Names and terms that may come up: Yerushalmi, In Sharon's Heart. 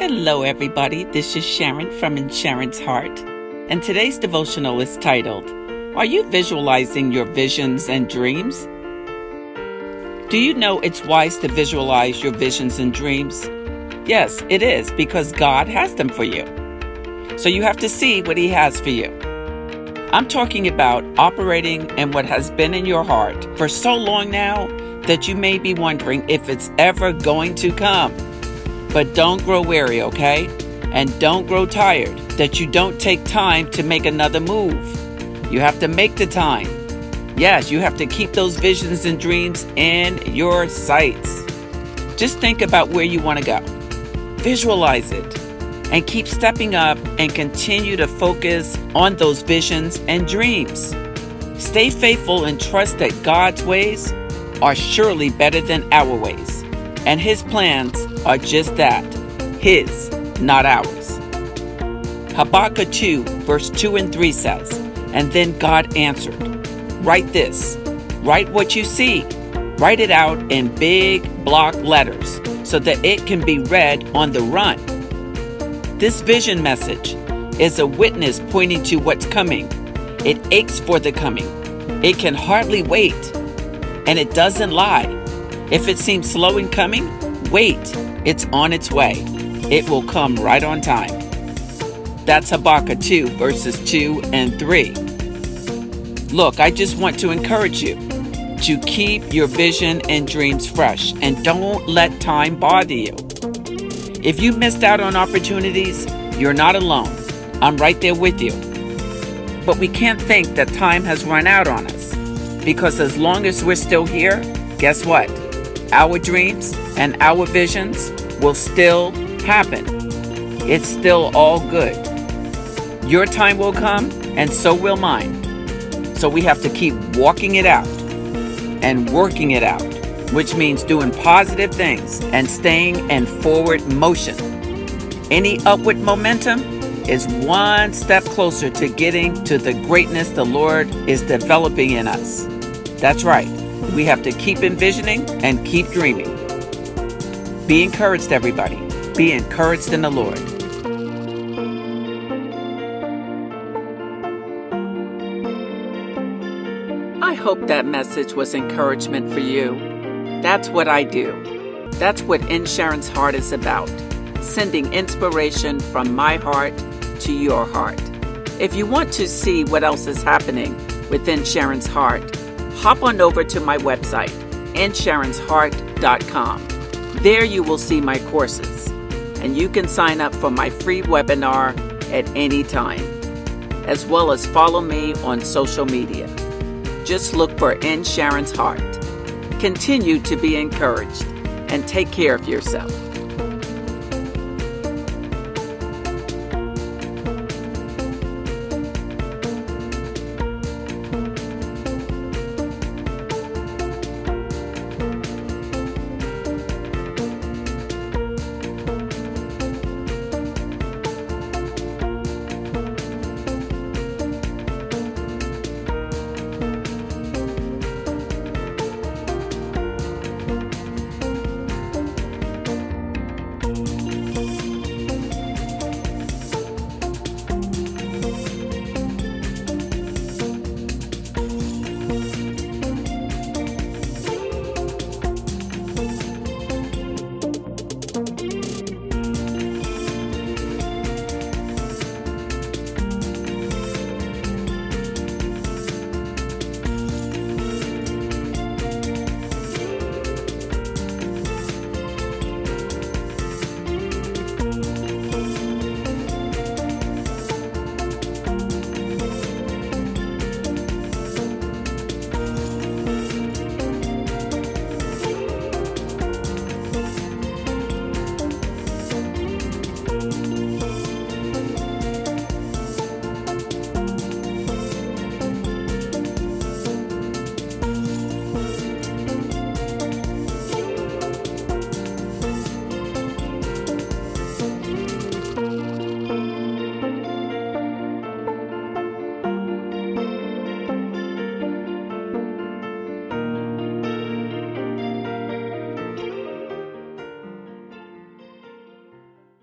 Hello everybody, this is Sharon from In Sharon's Heart, and today's devotional is titled, Are You Visualizing Your Visions and Dreams? Do you know it's wise to visualize your visions and dreams? Yes, it is, because God has them for you. So you have to see what He has for you. I'm talking about operating in what has been in your heart for so long now that you may be wondering if it's ever going to come. But don't grow weary, okay? And don't grow tired that you don't take time to make another move. You have to make the time. Yes, you have to keep those visions and dreams in your sights. Just think about where you want to go. Visualize it and keep stepping up and continue to focus on those visions and dreams. Stay faithful and trust that God's ways are surely better than our ways. And His plans are just that, His, not ours. Habakkuk 2, verse 2 and 3 says, And then God answered, Write this, write what you see, write it out in big block letters so that it can be read on the run. This vision message is a witness pointing to what's coming. It aches for the coming. It can hardly wait, and it doesn't lie. If it seems slow in coming, wait, it's on its way. It will come right on time. That's Habakkuk 2, verses 2 and 3. Look, I just want to encourage you to keep your vision and dreams fresh and don't let time bother you. If you missed out on opportunities, you're not alone. I'm right there with you. But we can't think that time has run out on us, because as long as we're still here, guess what? Our dreams and our visions will still happen. It's still all good. Your time will come, and so will mine. So we have to keep walking it out and working it out, which means doing positive things and staying in forward motion. Any upward momentum is one step closer to getting to the greatness the Lord is developing in us. That's right. We have to keep envisioning and keep dreaming. Be encouraged, everybody. Be encouraged in the Lord. I hope that message was encouragement for you. That's what I do. That's what In Sharon's Heart is about, sending inspiration from my heart to your heart. If you want to see what else is happening within Sharon's Heart, hop on over to my website, InSharon'sHeart.com. There you will see my courses, and you can sign up for my free webinar at any time, as well as follow me on social media. Just look for In Sharon's Heart. Continue to be encouraged, and take care of yourself.